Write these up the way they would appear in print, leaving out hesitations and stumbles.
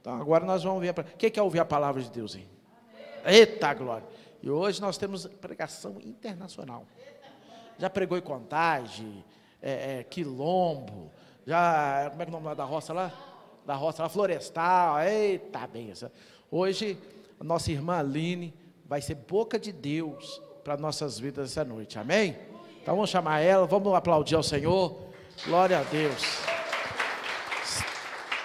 Então agora nós vamos ver, quem quer ouvir a palavra de Deus, hein? Amém. Eita glória, e hoje nós temos pregação internacional, já pregou em Contagem, Quilombo, já, como é que é o nome lá da roça lá? Da roça lá, Florestal, eita benção. Hoje a nossa irmã Aline vai ser boca de Deus para nossas vidas essa noite, amém? Então vamos chamar ela, vamos aplaudir ao Senhor, glória a Deus.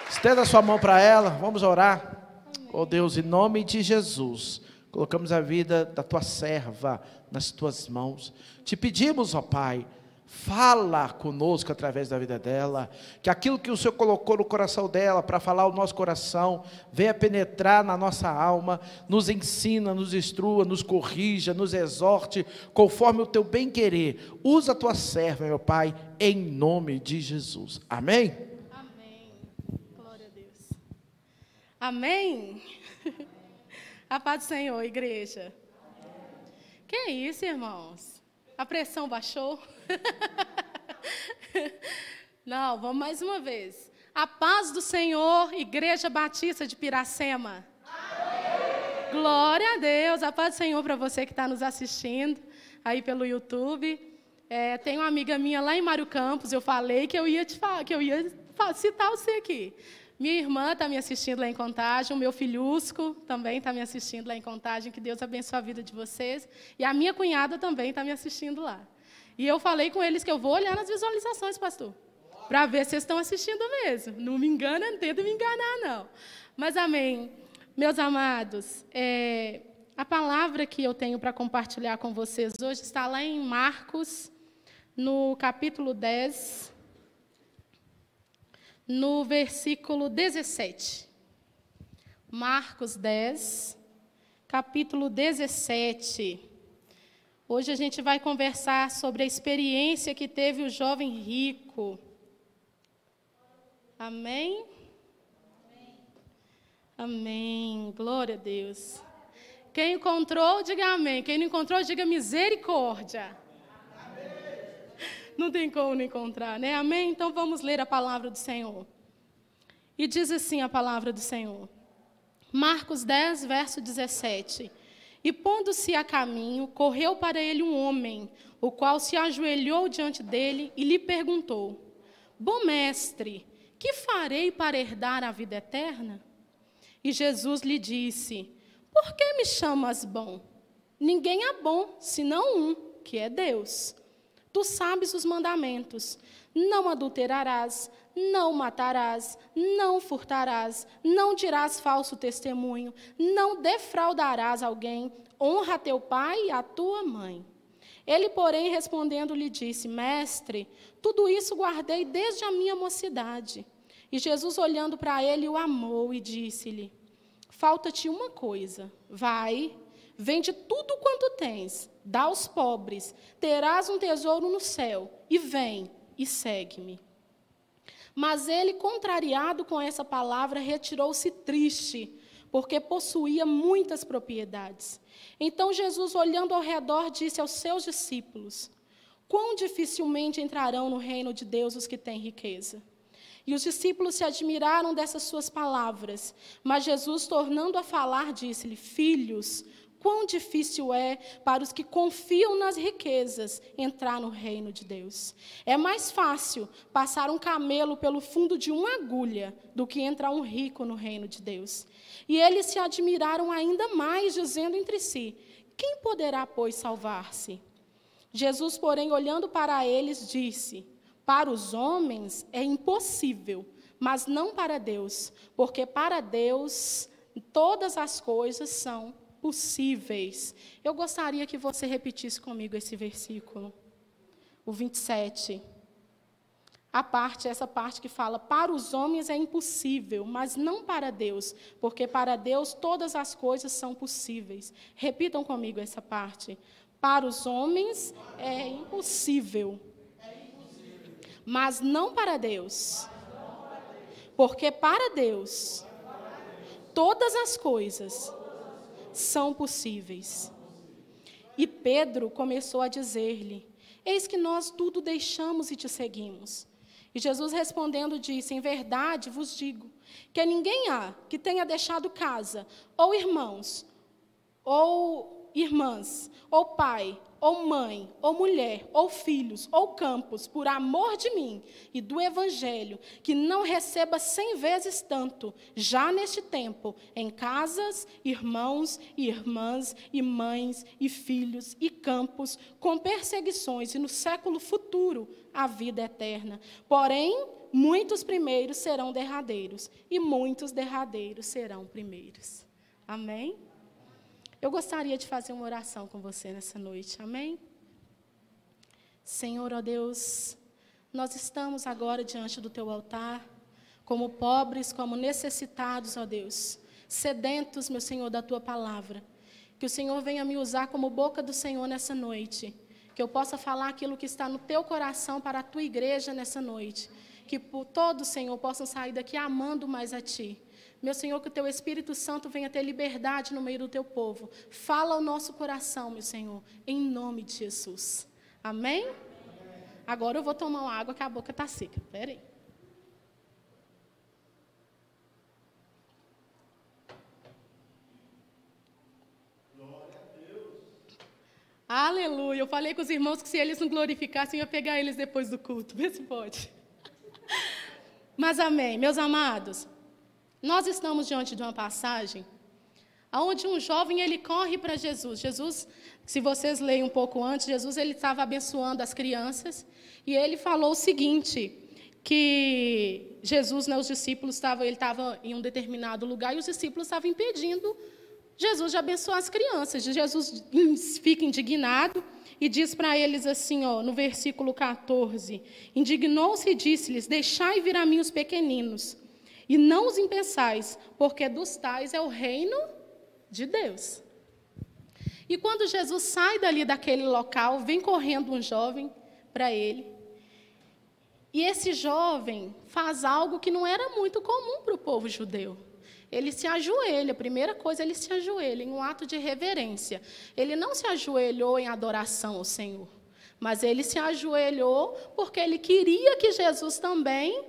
Estenda a sua mão para ela, vamos orar. Ó Deus, em nome de Jesus, colocamos a vida da tua serva nas tuas mãos, te pedimos, ó Pai, fala conosco através da vida dela, que aquilo que o Senhor colocou no coração dela, para falar ao nosso coração, venha penetrar na nossa alma, nos ensina, nos instrua, nos corrija, nos exorte, conforme o teu bem querer, usa a tua serva, meu Pai, em nome de Jesus, amém? Amém, glória a Deus, amém? A paz do Senhor, igreja. Que é isso, irmãos? A pressão baixou? Não, vamos mais uma vez. A paz do Senhor, Igreja Batista de Piracema. Amém. Glória a Deus. A paz do Senhor para você que está nos assistindo aí pelo YouTube. Tem uma amiga minha lá em Mário Campos. Eu falei que eu ia te falar, que eu ia citar você aqui. Minha irmã está me assistindo lá em Contagem, o meu filhusco também está me assistindo lá em Contagem, que Deus abençoe a vida de vocês, e a minha cunhada também está me assistindo lá. E eu falei com eles que eu vou olhar nas visualizações, pastor, para ver se vocês estão assistindo mesmo. Não me engana, não tenta me enganar, não. Mas amém. Meus amados, a palavra que eu tenho para compartilhar com vocês hoje está lá em Marcos, no capítulo 10... no versículo 17, Marcos 10, capítulo 17, hoje a gente vai conversar sobre a experiência que teve o jovem rico, amém? Amém, amém. Glória a Deus, quem encontrou diga amém, quem não encontrou diga misericórdia. Não tem como não encontrar, né? Amém? Então vamos ler a palavra do Senhor. E diz assim a palavra do Senhor. Marcos 10, verso 17. E pondo-se a caminho, correu para ele um homem, o qual se ajoelhou diante dele e lhe perguntou: Bom mestre, que farei para herdar a vida eterna? E Jesus lhe disse: Por que me chamas bom? Ninguém é bom, senão um, que é Deus. Tu sabes os mandamentos, não adulterarás, não matarás, não furtarás, não dirás falso testemunho, não defraudarás alguém, honra teu pai e a tua mãe. Ele, porém, respondendo, lhe disse: Mestre, tudo isso guardei desde a minha mocidade. E Jesus, olhando para ele, o amou e disse-lhe: Falta-te uma coisa, vai, vende tudo quanto tens, dá aos pobres, terás um tesouro no céu, e vem, e segue-me. Mas ele, contrariado com essa palavra, retirou-se triste, porque possuía muitas propriedades. Então Jesus, olhando ao redor, disse aos seus discípulos: Quão dificilmente entrarão no reino de Deus os que têm riqueza? E os discípulos se admiraram dessas suas palavras, mas Jesus, tornando a falar, disse-lhe: Filhos, quão difícil é para os que confiam nas riquezas entrar no reino de Deus. É mais fácil passar um camelo pelo fundo de uma agulha do que entrar um rico no reino de Deus. E eles se admiraram ainda mais, dizendo entre si: Quem poderá, pois, salvar-se? Jesus, porém, olhando para eles, disse: Para os homens é impossível, mas não para Deus, porque para Deus todas as coisas são impossíveis. Eu gostaria que você repetisse comigo esse versículo, o 27, essa parte que fala: Para os homens é impossível, mas não para Deus, porque para Deus todas as coisas são possíveis. Repitam comigo essa parte: Para os homens é impossível, mas não para Deus, porque para Deus todas as coisas são possíveis. E Pedro começou a dizer-lhe: Eis que nós tudo deixamos e te seguimos. E Jesus respondendo disse: em verdade vos digo, que ninguém há que tenha deixado casa, ou irmãos, ou irmãs, ou pai, ou mãe, ou mulher, ou filhos, ou campos, por amor de mim e do Evangelho, que não receba 100 vezes tanto, já neste tempo, em casas, irmãos e irmãs, e mães, e filhos, e campos, com perseguições, e no século futuro, a vida eterna. Porém, muitos primeiros serão derradeiros, e muitos derradeiros serão primeiros. Amém? Eu gostaria de fazer uma oração com você nessa noite, amém? Senhor, ó Deus, nós estamos agora diante do Teu altar, como pobres, como necessitados, ó Deus, sedentos, meu Senhor, da Tua palavra. Que o Senhor venha me usar como boca do Senhor nessa noite, que eu possa falar aquilo que está no Teu coração para a Tua igreja nessa noite, que todos, Senhor, possam sair daqui amando mais a Ti. Meu Senhor, que o Teu Espírito Santo venha ter liberdade no meio do Teu povo. Fala ao nosso coração, meu Senhor, em nome de Jesus. Amém? Agora eu vou tomar uma água que a boca está seca. Espera aí. Glória a Deus. Aleluia. Eu falei com os irmãos que se eles não glorificassem, eu ia pegar eles depois do culto. Vê se pode. Mas amém. Meus amados, nós estamos diante de uma passagem onde um jovem, ele corre para Jesus. Jesus, se vocês leem um pouco antes, Jesus, ele estava abençoando as crianças e ele falou o seguinte, que Jesus, né, os discípulos estavam, ele estava em um determinado lugar e os discípulos estavam impedindo Jesus de abençoar as crianças. Jesus fica indignado e diz para eles assim, ó, no versículo 14, indignou-se e disse-lhes, deixai vir a mim os pequeninos, e não os impeçais, porque dos tais é o reino de Deus. E quando Jesus sai dali daquele local, vem correndo um jovem para ele. E esse jovem faz algo que não era muito comum para o povo judeu. Ele se ajoelha, a primeira coisa, ele se ajoelha em um ato de reverência. Ele não se ajoelhou em adoração ao Senhor, mas ele se ajoelhou porque ele queria que Jesus também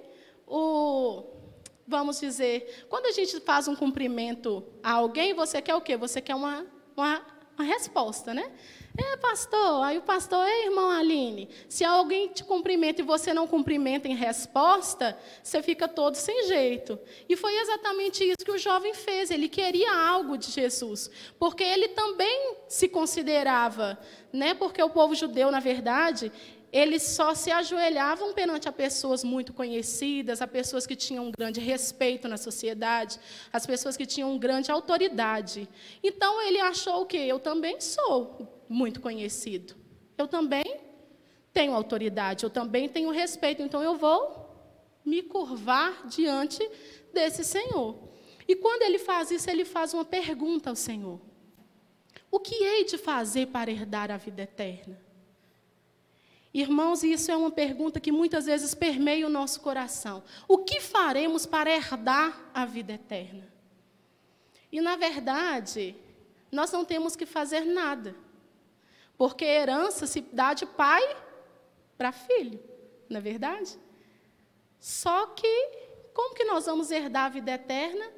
vamos dizer, quando a gente faz um cumprimento a alguém, você quer o quê? Você quer uma resposta, né? É, pastor. Aí o pastor, é, irmão Aline. Se alguém te cumprimenta e você não cumprimenta em resposta, você fica todo sem jeito. E foi exatamente isso que o jovem fez. Ele queria algo de Jesus, porque ele também se considerava, né? Porque o povo judeu, na verdade, eles só se ajoelhavam perante a pessoas muito conhecidas, a pessoas que tinham um grande respeito na sociedade, as pessoas que tinham uma grande autoridade. Então, ele achou o quê? Eu também sou muito conhecido. Eu também tenho autoridade, eu também tenho respeito. Então, eu vou me curvar diante desse Senhor. E quando ele faz isso, ele faz uma pergunta ao Senhor. O que hei de fazer para herdar a vida eterna? Irmãos, isso é uma pergunta que muitas vezes permeia o nosso coração. O que faremos para herdar a vida eterna? E, na verdade, nós não temos que fazer nada, porque herança se dá de pai para filho, não é verdade? Só que, como que nós vamos herdar a vida eterna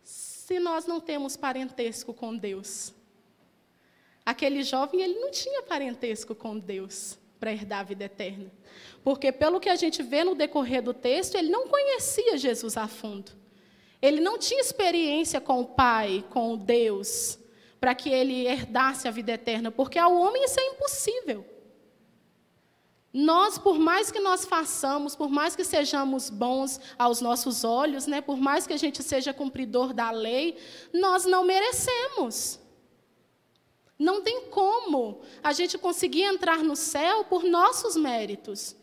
se nós não temos parentesco com Deus? Aquele jovem, ele não tinha parentesco com Deus para herdar a vida eterna. Porque, pelo que a gente vê no decorrer do texto, ele não conhecia Jesus a fundo. Ele não tinha experiência com o Pai, com o Deus, para que ele herdasse a vida eterna, porque ao homem isso é impossível. Nós, por mais que nós façamos, por mais que sejamos bons aos nossos olhos, né, por mais que a gente seja cumpridor da lei, nós não merecemos. Não tem como a gente conseguir entrar no céu por nossos méritos.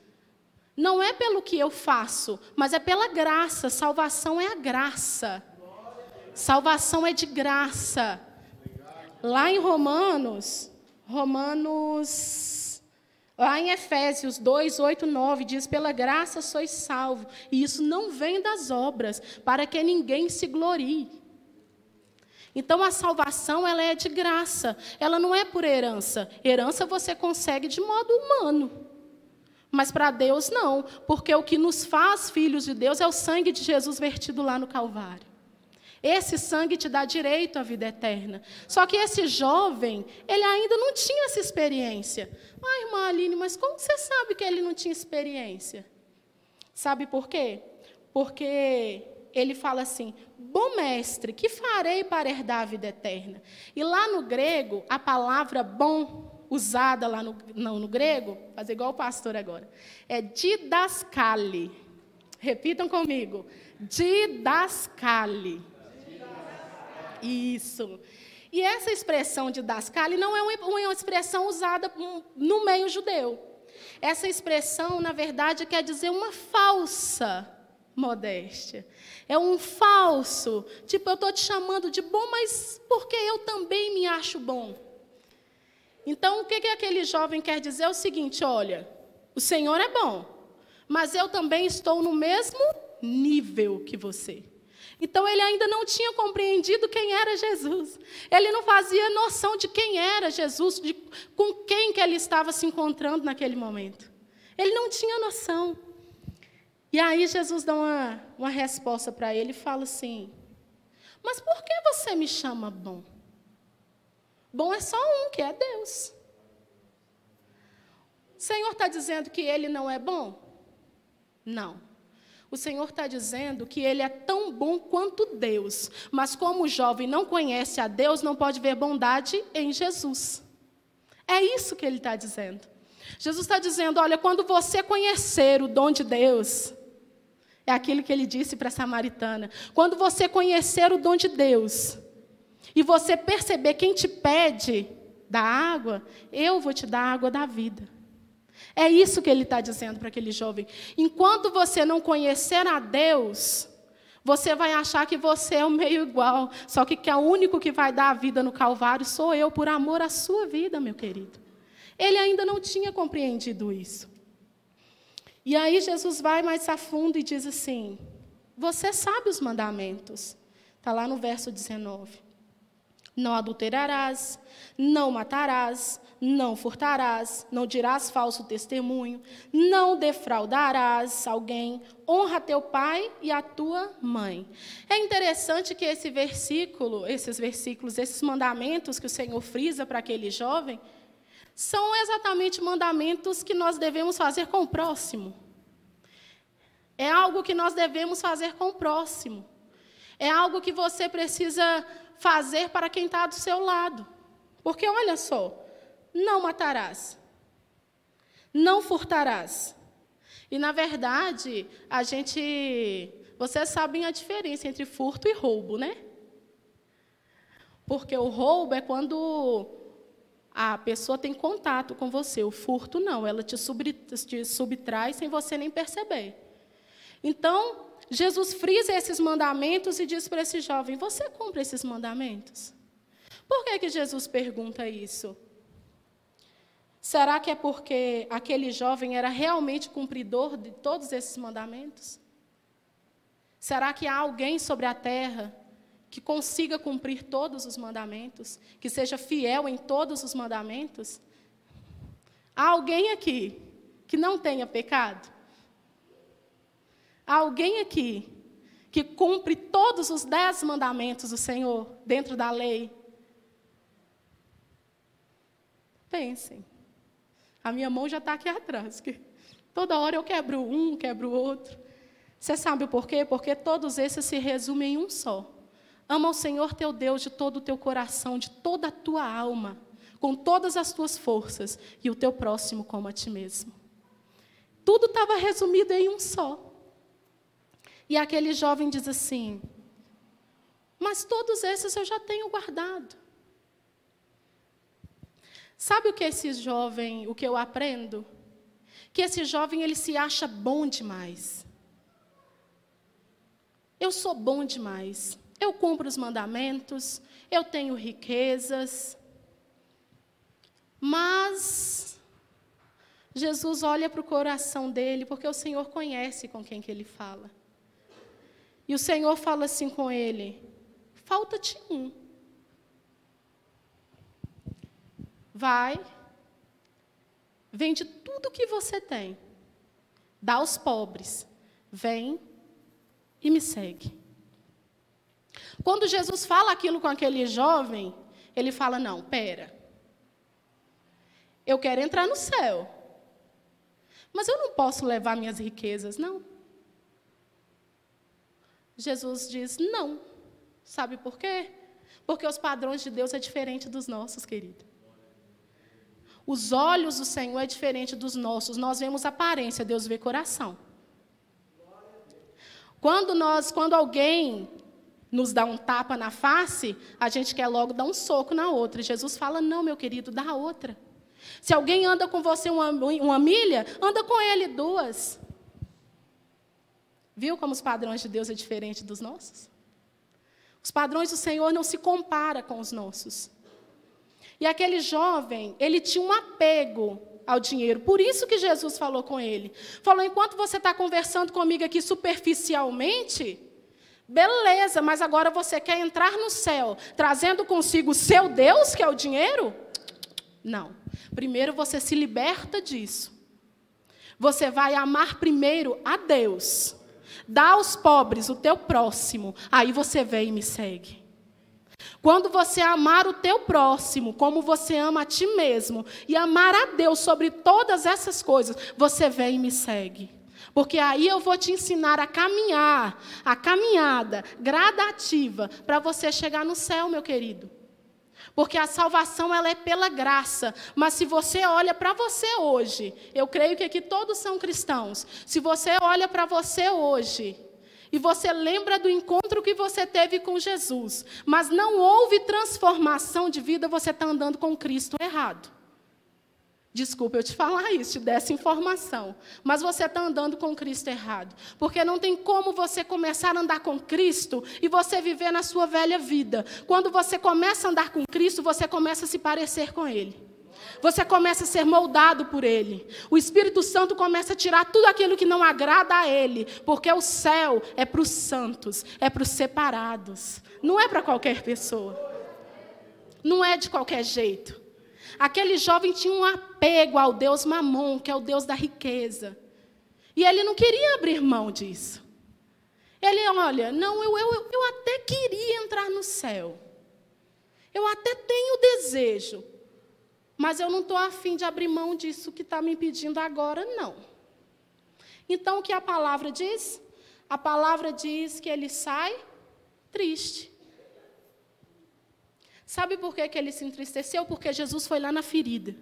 Não é pelo que eu faço, mas é pela graça. Salvação é a graça. Salvação é de graça. Lá em lá em Efésios 2, 8, 9, diz, pela graça sois salvos. E isso não vem das obras, para que ninguém se glorie. Então, a salvação, ela é de graça, ela não é por herança. Herança você consegue de modo humano. Mas para Deus não, porque o que nos faz filhos de Deus é o sangue de Jesus vertido lá no Calvário. Esse sangue te dá direito à vida eterna. Só que esse jovem, ele ainda não tinha essa experiência. Ah, irmã Aline, mas como você sabe que ele não tinha experiência? Sabe por quê? Porque ele fala assim, bom mestre, que farei para herdar a vida eterna? E lá no grego, a palavra bom, usada lá no grego, fazer igual o pastor agora, é didaskale. Repitam comigo, didaskale. Isso. E essa expressão de didaskale não é uma expressão usada no meio judeu. Essa expressão, na verdade, quer dizer uma falsa modéstia. É um falso, tipo, eu estou te chamando de bom, mas porque eu também me acho bom. Então, o que aquele jovem quer dizer é o seguinte, olha, o Senhor é bom, mas eu também estou no mesmo nível que você. Então, ele ainda não tinha compreendido quem era Jesus. Ele não fazia noção de quem era Jesus, de com quem que ele estava se encontrando naquele momento. Ele não tinha noção. E aí, Jesus dá uma resposta para ele e fala assim, mas por que você me chama bom? Bom é só um, que é Deus. O Senhor está dizendo que ele não é bom? Não. O Senhor está dizendo que ele é tão bom quanto Deus, mas como o jovem não conhece a Deus, não pode ver bondade em Jesus. É isso que ele está dizendo. Jesus está dizendo, olha, quando você conhecer o dom de Deus, é aquilo que ele disse para a samaritana, quando você conhecer o dom de Deus, e você perceber quem te pede da água, eu vou te dar a água da vida. É isso que ele está dizendo para aquele jovem. Enquanto você não conhecer a Deus, você vai achar que você é o meio igual, só que é o único que vai dar a vida no Calvário sou eu, por amor à sua vida, meu querido. Ele ainda não tinha compreendido isso. E aí Jesus vai mais a fundo e diz assim, você sabe os mandamentos. Está lá no verso 19. Não adulterarás, não matarás, não furtarás, não dirás falso testemunho, não defraudarás alguém, honra teu pai e a tua mãe. É interessante que esse versículo, esses versículos, esses mandamentos que o Senhor frisa para aquele jovem, são exatamente mandamentos que nós devemos fazer com o próximo. É algo que nós devemos fazer com o próximo. É algo que você precisa fazer para quem está do seu lado. Porque, olha só, não matarás, não furtarás. E, na verdade, vocês sabem a diferença entre furto e roubo, né? Porque o roubo é quando a pessoa tem contato com você, o furto não, ela te subtrai sem você nem perceber. Então, Jesus frisa esses mandamentos e diz para esse jovem, você cumpre esses mandamentos? Por que Jesus pergunta isso? Será que é porque aquele jovem era realmente cumpridor de todos esses mandamentos? Será que há alguém sobre a terra que consiga cumprir todos os mandamentos? Que seja fiel em todos os mandamentos? Há alguém aqui que não tenha pecado? Há alguém aqui que cumpre todos os 10 mandamentos do Senhor dentro da lei? Pensem. A minha mão já está aqui atrás, que toda hora eu quebro um, quebro o outro. Você sabe por quê? Porque todos esses se resumem em um só. Ama o Senhor teu Deus de todo o teu coração, de toda a tua alma, com todas as tuas forças, e o teu próximo como a ti mesmo. Tudo estava resumido em um só. E aquele jovem diz assim, mas todos esses eu já tenho guardado. Sabe o que esse jovem, o que eu aprendo? Que esse jovem, ele se acha bom demais. Eu sou bom demais. Eu cumpro os mandamentos, eu tenho riquezas. Mas Jesus olha para o coração dele, porque o Senhor conhece com quem que ele fala. E o Senhor fala assim com ele, falta-te um. Vai, vende tudo o que você tem dá aos pobres, vem e me segue. Quando Jesus fala aquilo com aquele jovem, ele fala, não, pera, eu quero entrar no céu, mas eu não posso levar minhas riquezas, não. Jesus diz, não. Sabe por quê? Porque os padrões de Deus é diferente dos nossos, querido. Os olhos do Senhor é diferente dos nossos. Nós vemos aparência, Deus vê coração. Quando alguém nos dá um tapa na face, a gente quer logo dar um soco na outra. Jesus fala, não, meu querido, dá outra. Se alguém anda com você uma milha, anda com ele 2. Viu como os padrões de Deus é diferente dos nossos? Os padrões do Senhor não se compara com os nossos. E aquele jovem, ele tinha um apego ao dinheiro. Por isso que Jesus falou com ele. Falou, enquanto você está conversando comigo aqui superficialmente, beleza, mas agora você quer entrar no céu, trazendo consigo o seu Deus, que é o dinheiro? Não. Primeiro você se liberta disso. Você vai amar primeiro a Deus. Dá aos pobres o teu próximo, aí você vem e me segue. Quando você amar o teu próximo, como você ama a ti mesmo, e amar a Deus sobre todas essas coisas, você vem e me segue. Porque aí eu vou te ensinar a caminhar, a caminhada gradativa, para você chegar no céu, meu querido. Porque a salvação, ela é pela graça. Mas se você olha para você hoje, eu creio que aqui todos são cristãos. Se você olha para você hoje e você lembra do encontro que você teve com Jesus, mas não houve transformação de vida, você está andando com Cristo errado. Desculpa eu te falar isso, te dessa informação, mas você está andando com Cristo errado, porque não tem como você começar a andar com Cristo e você viver na sua velha vida. Quando você começa a andar com Cristo, você começa a se parecer com Ele. Você começa a ser moldado por Ele. O Espírito Santo começa a tirar tudo aquilo que não agrada a Ele, porque o céu é para os santos, é para os separados. Não é para qualquer pessoa. Não é de qualquer jeito. Aquele jovem tinha um apego ao Deus Mamon, que é o Deus da riqueza. E ele não queria abrir mão disso. Ele, olha, não, eu até queria entrar no céu. Eu até tenho desejo. Mas eu não estou afim de abrir mão disso que está me pedindo agora, não. Então, o que a palavra diz? A palavra diz que ele sai triste. Sabe por que ele se entristeceu? Porque Jesus foi lá na ferida.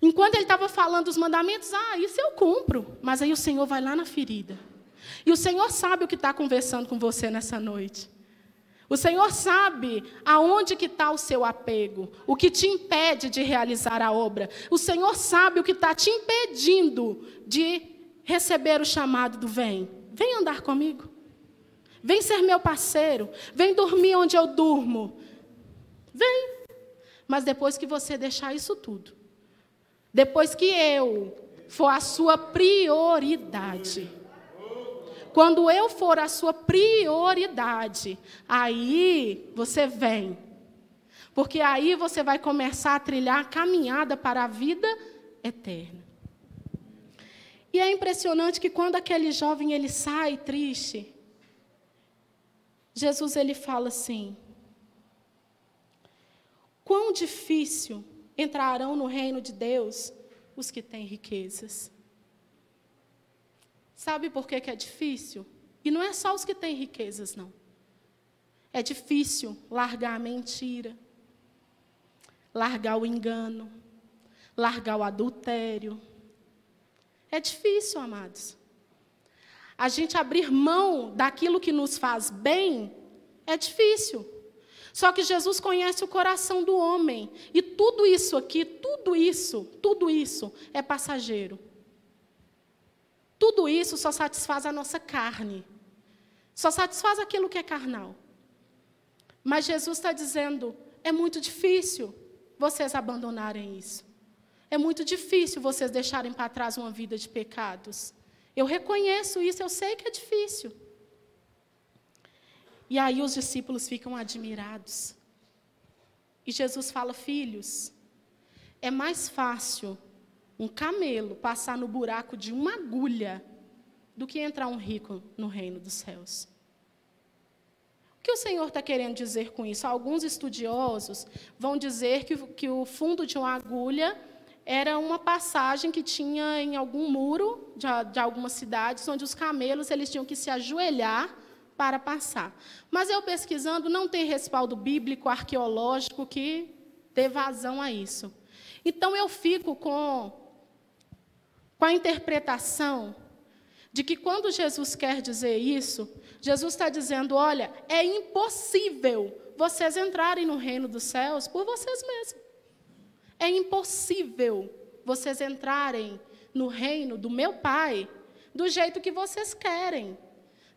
Enquanto ele estava falando os mandamentos, isso eu cumpro. Mas aí o Senhor vai lá na ferida. E o Senhor sabe o que está conversando com você nessa noite. O Senhor sabe aonde que está o seu apego, o que te impede de realizar a obra. O Senhor sabe o que está te impedindo de receber o chamado do vem. Vem andar comigo. Vem ser meu parceiro. Vem dormir onde eu durmo. Vem. Mas depois que você deixar isso tudo, depois que eu for a sua prioridade, quando eu for a sua prioridade, aí você vem. Porque aí você vai começar a trilhar a caminhada para a vida eterna. E é impressionante que quando aquele jovem ele sai triste, Jesus ele fala assim, quão difícil entrarão no reino de Deus os que têm riquezas. Sabe por que é difícil? E não é só os que têm riquezas, não. É difícil largar a mentira, largar o engano, largar o adultério. É difícil, amados. A gente abrir mão daquilo que nos faz bem é difícil. Só que Jesus conhece o coração do homem. E tudo isso aqui, tudo isso é passageiro. Tudo isso só satisfaz a nossa carne. Só satisfaz aquilo que é carnal. Mas Jesus está dizendo, é muito difícil vocês abandonarem isso. É muito difícil vocês deixarem para trás uma vida de pecados. Eu reconheço isso, eu sei que é difícil. E aí os discípulos ficam admirados. E Jesus fala, filhos, é mais fácil um camelo passar no buraco de uma agulha do que entrar um rico no reino dos céus. O que o Senhor está querendo dizer com isso? Alguns estudiosos vão dizer que o fundo de uma agulha era uma passagem que tinha em algum muro de algumas cidades, onde os camelos eles tinham que se ajoelhar para passar. Mas eu pesquisando, não tem respaldo bíblico, arqueológico que dê vazão a isso. Então eu fico com a interpretação de que quando Jesus quer dizer isso, Jesus está dizendo, olha, é impossível vocês entrarem no reino dos céus por vocês mesmos. É impossível vocês entrarem no reino do meu Pai do jeito que vocês querem,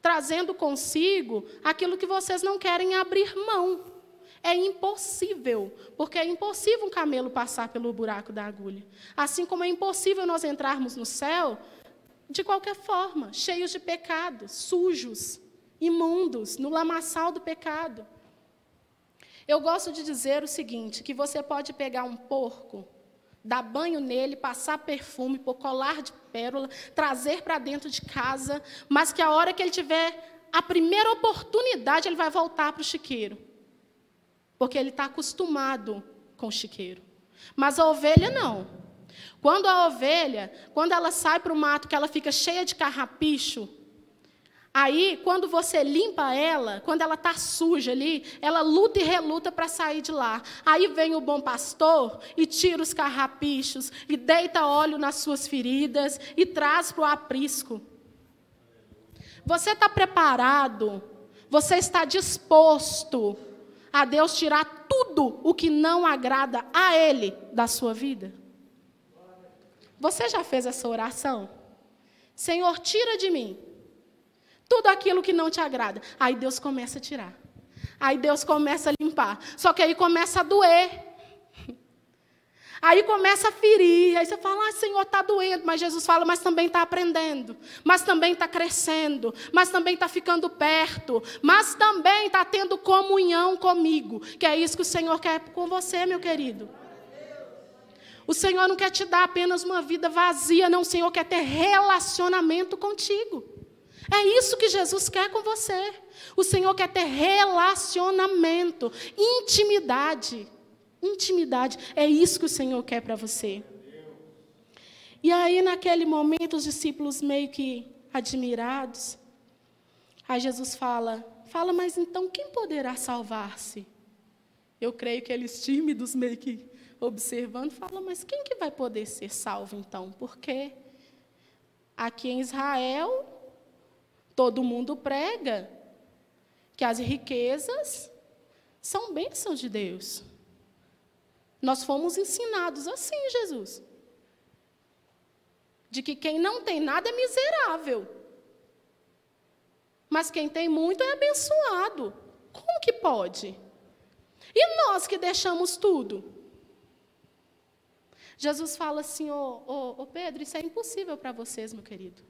trazendo consigo aquilo que vocês não querem abrir mão. É impossível, porque é impossível um camelo passar pelo buraco da agulha. Assim como é impossível nós entrarmos no céu, de qualquer forma, cheios de pecados, sujos, imundos, no lamaçal do pecado. Eu gosto de dizer o seguinte, que você pode pegar um porco, dar banho nele, passar perfume, pôr colar de pérola, trazer para dentro de casa, mas que a hora que ele tiver a primeira oportunidade, ele vai voltar para o chiqueiro, porque ele está acostumado com o chiqueiro. Mas a ovelha não. Quando a ovelha, quando ela sai para o mato, que ela fica cheia de carrapicho, aí, quando você limpa ela, quando ela está suja ali, ela luta e reluta para sair de lá. Aí vem o bom pastor e tira os carrapichos, e deita óleo nas suas feridas, e traz para o aprisco. Você está preparado, você está disposto a Deus tirar tudo o que não agrada a Ele da sua vida? Você já fez essa oração? Senhor, tira de mim tudo aquilo que não te agrada. Aí Deus começa a tirar. Aí Deus começa a limpar. Só que aí começa a doer. Aí começa a ferir. Aí você fala, ah, Senhor, está doendo. Mas Jesus fala, mas também está aprendendo. Mas também está crescendo. Mas também está ficando perto. Mas também está tendo comunhão comigo. Que é isso que o Senhor quer com você, meu querido. O Senhor não quer te dar apenas uma vida vazia. Não, o Senhor quer ter relacionamento contigo. É isso que Jesus quer com você. O Senhor quer ter relacionamento, intimidade. Intimidade, é isso que o Senhor quer para você. E aí, naquele momento, os discípulos meio que admirados. Aí Jesus fala, mas então quem poderá salvar-se? Eu creio que eles tímidos, meio que observando, falam, mas quem que vai poder ser salvo então? Porque aqui em Israel... todo mundo prega que as riquezas são bênçãos de Deus. Nós fomos ensinados assim, Jesus. De que quem não tem nada é miserável. Mas quem tem muito é abençoado. Como que pode? E nós que deixamos tudo? Jesus fala assim, ô Pedro, isso é impossível para vocês, meu querido.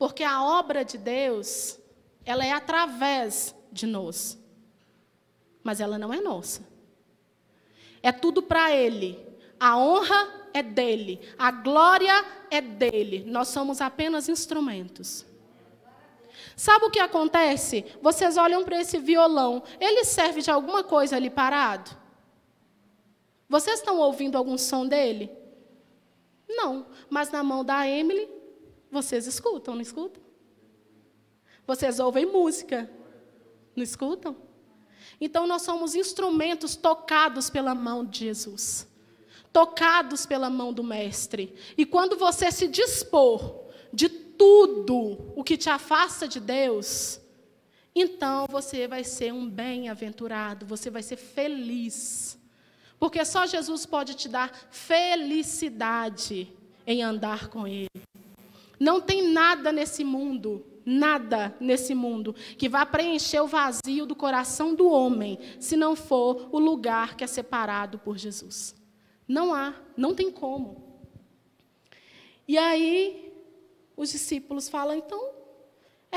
Porque a obra de Deus, ela é através de nós. Mas ela não é nossa. É tudo para Ele. A honra é dEle. A glória é dEle. Nós somos apenas instrumentos. Sabe o que acontece? Vocês olham para esse violão. Ele serve de alguma coisa ali parado? Vocês estão ouvindo algum som dele? Não. Mas na mão da Emily... vocês escutam, não escutam? Vocês ouvem música, não escutam? Então, nós somos instrumentos tocados pela mão de Jesus, tocados pela mão do Mestre. E quando você se dispor de tudo o que te afasta de Deus, então você vai ser um bem-aventurado, você vai ser feliz. Porque só Jesus pode te dar felicidade em andar com Ele. Não tem nada nesse mundo, que vá preencher o vazio do coração do homem, se não for o lugar que é separado por Jesus. Não há, não tem como. E aí, os discípulos falam, então,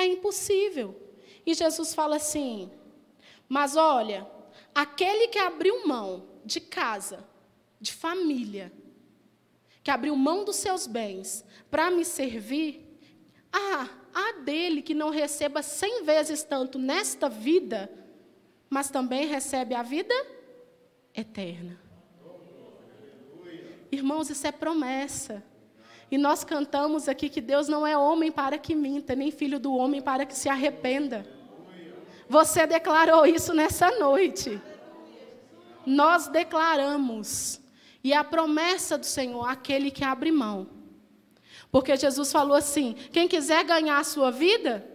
é impossível. E Jesus fala assim, mas olha, aquele que abriu mão de casa, de família, que abriu mão dos seus bens para me servir, há dele que não receba 100 vezes tanto nesta vida, mas também recebe a vida eterna. Irmãos, isso é promessa. E nós cantamos aqui que Deus não é homem para que minta, nem filho do homem para que se arrependa. Você declarou isso nessa noite. Nós declaramos. E a promessa do Senhor, aquele que abre mão. Porque Jesus falou assim, quem quiser ganhar a sua vida,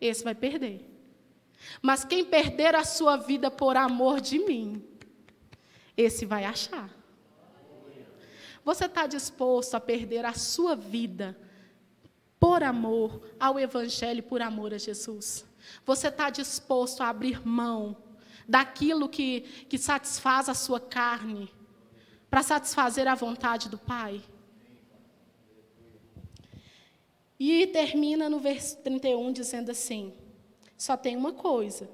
esse vai perder. Mas quem perder a sua vida por amor de mim, esse vai achar. Você está disposto a perder a sua vida por amor ao Evangelho, por amor a Jesus? Você está disposto a abrir mão daquilo que satisfaz a sua carne para satisfazer a vontade do Pai? E termina no verso 31 dizendo assim, só tem uma coisa,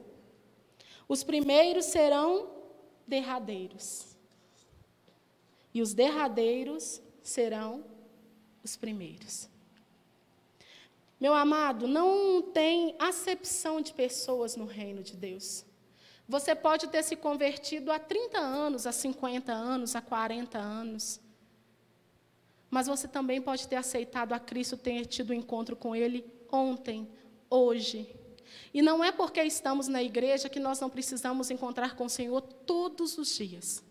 os primeiros serão derradeiros. E os derradeiros serão os primeiros. Meu amado, não tem acepção de pessoas no reino de Deus. Você pode ter se convertido há 30 anos, há 50 anos, há 40 anos. Mas você também pode ter aceitado a Cristo, ter tido um encontro com Ele ontem, hoje. E não é porque estamos na igreja que nós não precisamos encontrar com o Senhor todos os dias.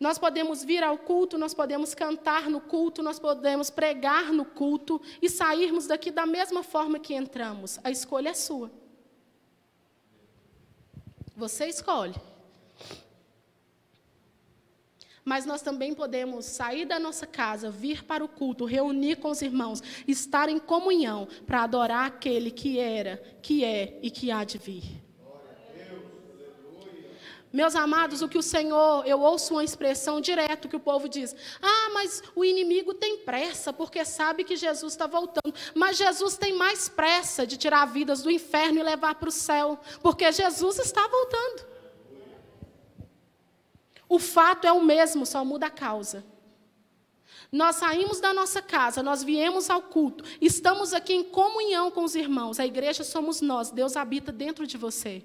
Nós podemos vir ao culto, nós podemos cantar no culto, nós podemos pregar no culto e sairmos daqui da mesma forma que entramos. A escolha é sua. Você escolhe. Mas nós também podemos sair da nossa casa, vir para o culto, reunir com os irmãos, estar em comunhão para adorar aquele que era, que é e que há de vir. Meus amados, o que o Senhor, eu ouço uma expressão direto que o povo diz, mas o inimigo tem pressa, porque sabe que Jesus está voltando. Mas Jesus tem mais pressa de tirar vidas do inferno e levar para o céu, porque Jesus está voltando. O fato é o mesmo, só muda a causa. Nós saímos da nossa casa, nós viemos ao culto, estamos aqui em comunhão com os irmãos, a igreja somos nós, Deus habita dentro de você.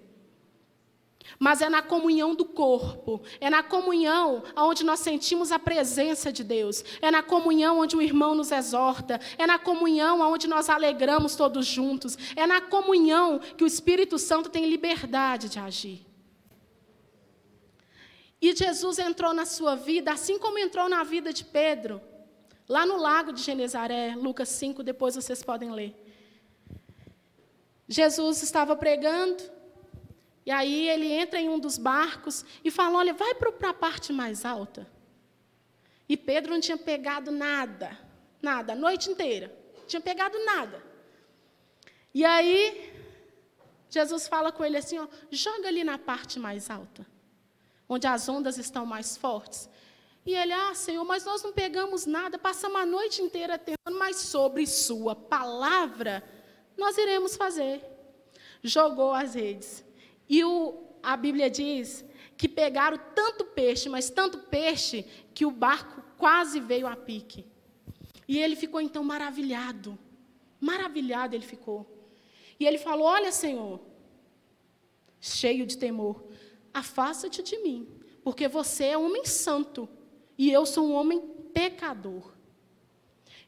Mas é na comunhão do corpo, é na comunhão onde nós sentimos a presença de Deus, é na comunhão onde o irmão nos exorta, é na comunhão onde nós alegramos todos juntos, é na comunhão que o Espírito Santo tem liberdade de agir. E Jesus entrou na sua vida, assim como entrou na vida de Pedro, lá no lago de Genesaré, Lucas 5, depois vocês podem ler. Jesus estava pregando. E aí ele entra em um dos barcos e fala, olha, vai para a parte mais alta. E Pedro não tinha pegado nada, nada, a noite inteira. Não tinha pegado nada. E aí Jesus fala com ele assim, ó, joga ali na parte mais alta, onde as ondas estão mais fortes. E ele, Senhor, mas nós não pegamos nada, passamos a noite inteira tentando, mas sobre sua palavra nós iremos fazer. Jogou as redes. E a Bíblia diz que pegaram tanto peixe, mas tanto peixe, que o barco quase veio a pique. E ele ficou então maravilhado. Maravilhado ele ficou. E ele falou, olha, Senhor, cheio de temor, afasta-te de mim, porque você é um homem santo e eu sou um homem pecador.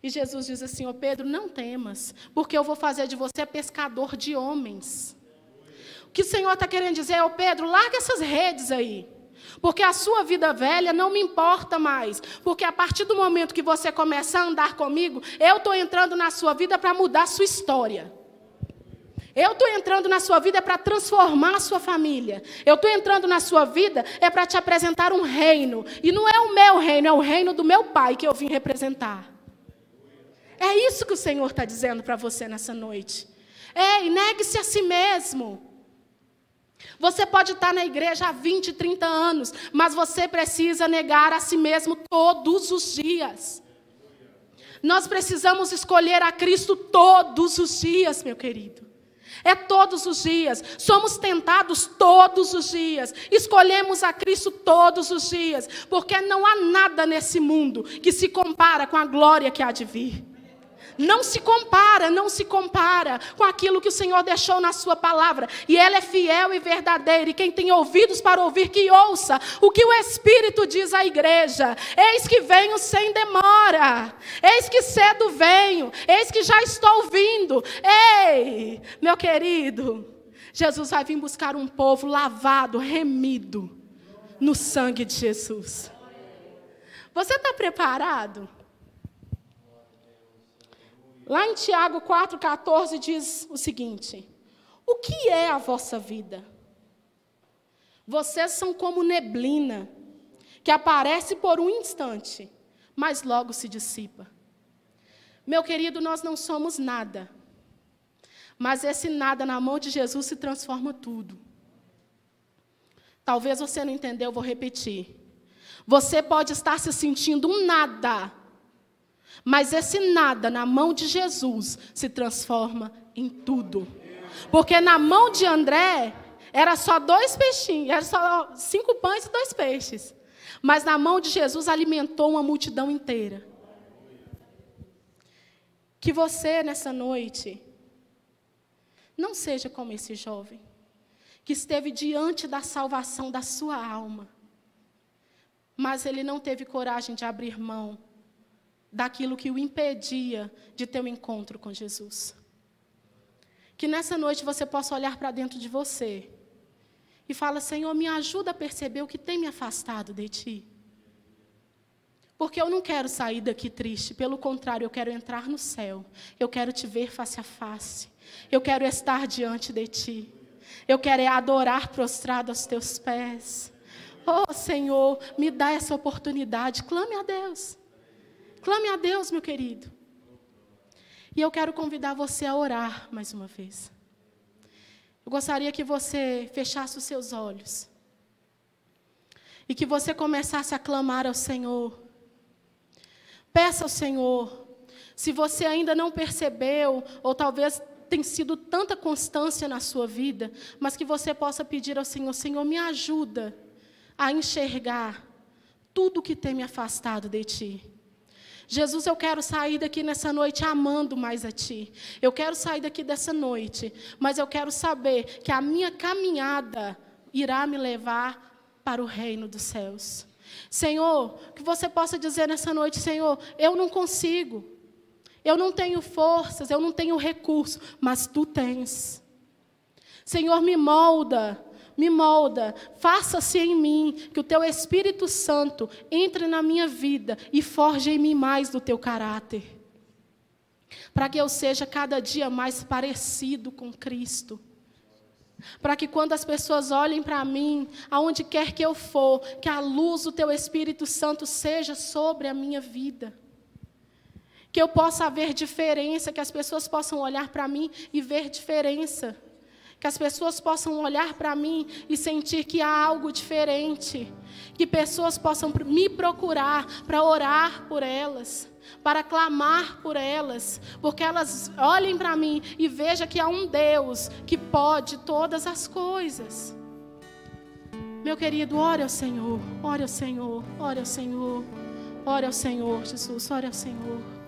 E Jesus diz assim, ó Pedro, não temas, porque eu vou fazer de você pescador de homens. O que o Senhor está querendo dizer é, Pedro, larga essas redes aí, porque a sua vida velha não me importa mais, porque a partir do momento que você começar a andar comigo, eu estou entrando na sua vida para mudar a sua história. Eu estou entrando na sua vida para transformar a sua família. Eu estou entrando na sua vida é para te apresentar um reino, e não é o meu reino, é o reino do meu Pai que eu vim representar. É isso que o Senhor está dizendo para você nessa noite. Ei, negue-se a si mesmo. Você pode estar na igreja há 20, 30 anos, mas você precisa negar a si mesmo todos os dias. Nós precisamos escolher a Cristo todos os dias, meu querido. É todos os dias. Somos tentados todos os dias. Escolhemos a Cristo todos os dias. Porque não há nada nesse mundo que se compara com a glória que há de vir. Não se compara com aquilo que o Senhor deixou na sua palavra. E ela é fiel e verdadeira. E quem tem ouvidos para ouvir, que ouça o que o Espírito diz à igreja. Eis que venho sem demora. Eis que cedo venho. Eis que já estou vindo. Ei, meu querido, Jesus vai vir buscar um povo lavado, remido no sangue de Jesus. Você está preparado? Lá em Tiago 4,14 diz o seguinte: o que é a vossa vida? Vocês são como neblina, que aparece por um instante, mas logo se dissipa. Meu querido, nós não somos nada, mas esse nada na mão de Jesus se transforma tudo. Talvez você não entendeu, vou repetir. Você pode estar se sentindo um nada, mas esse nada na mão de Jesus se transforma em tudo. Porque na mão de André era só 2 peixinhos, era só 5 pães e 2 peixes. Mas na mão de Jesus alimentou uma multidão inteira. Que você, nessa noite, não seja como esse jovem que esteve diante da salvação da sua alma, mas ele não teve coragem de abrir mão daquilo que o impedia de ter um encontro com Jesus. Que nessa noite você possa olhar para dentro de você e fala: Senhor, me ajuda a perceber o que tem me afastado de Ti. Porque eu não quero sair daqui triste, pelo contrário, eu quero entrar no céu. Eu quero Te ver face a face. Eu quero estar diante de Ti. Eu quero adorar prostrado aos Teus pés. Oh, Senhor, me dá essa oportunidade. Clame a Deus. Clame a Deus, meu querido. E eu quero convidar você a orar mais uma vez. Eu gostaria que você fechasse os seus olhos. E que você começasse a clamar ao Senhor. Peça ao Senhor. Se você ainda não percebeu, ou talvez tenha sido tanta constância na sua vida, mas que você possa pedir ao Senhor: Senhor, me ajuda a enxergar tudo o que tem me afastado de Ti. Jesus, eu quero sair daqui nessa noite amando mais a Ti. Eu quero sair daqui dessa noite, mas eu quero saber que a minha caminhada irá me levar para o reino dos céus. Senhor, que você possa dizer nessa noite: Senhor, eu não consigo, eu não tenho forças, eu não tenho recurso, mas Tu tens. Senhor, me molda. Me molda, faça-se em mim, que o Teu Espírito Santo entre na minha vida e forje em mim mais do Teu caráter. Para que eu seja cada dia mais parecido com Cristo. Para que quando as pessoas olhem para mim, aonde quer que eu for, que a luz do Teu Espírito Santo seja sobre a minha vida. Que eu possa haver diferença, que as pessoas possam olhar para mim e ver diferença. Que as pessoas possam olhar para mim e sentir que há algo diferente. Que pessoas possam me procurar para orar por elas, para clamar por elas. Porque elas olhem para mim e vejam que há um Deus que pode todas as coisas. Meu querido, ore ao Senhor, ore ao Senhor, ore ao Senhor, ore ao Senhor, Jesus, ore ao Senhor.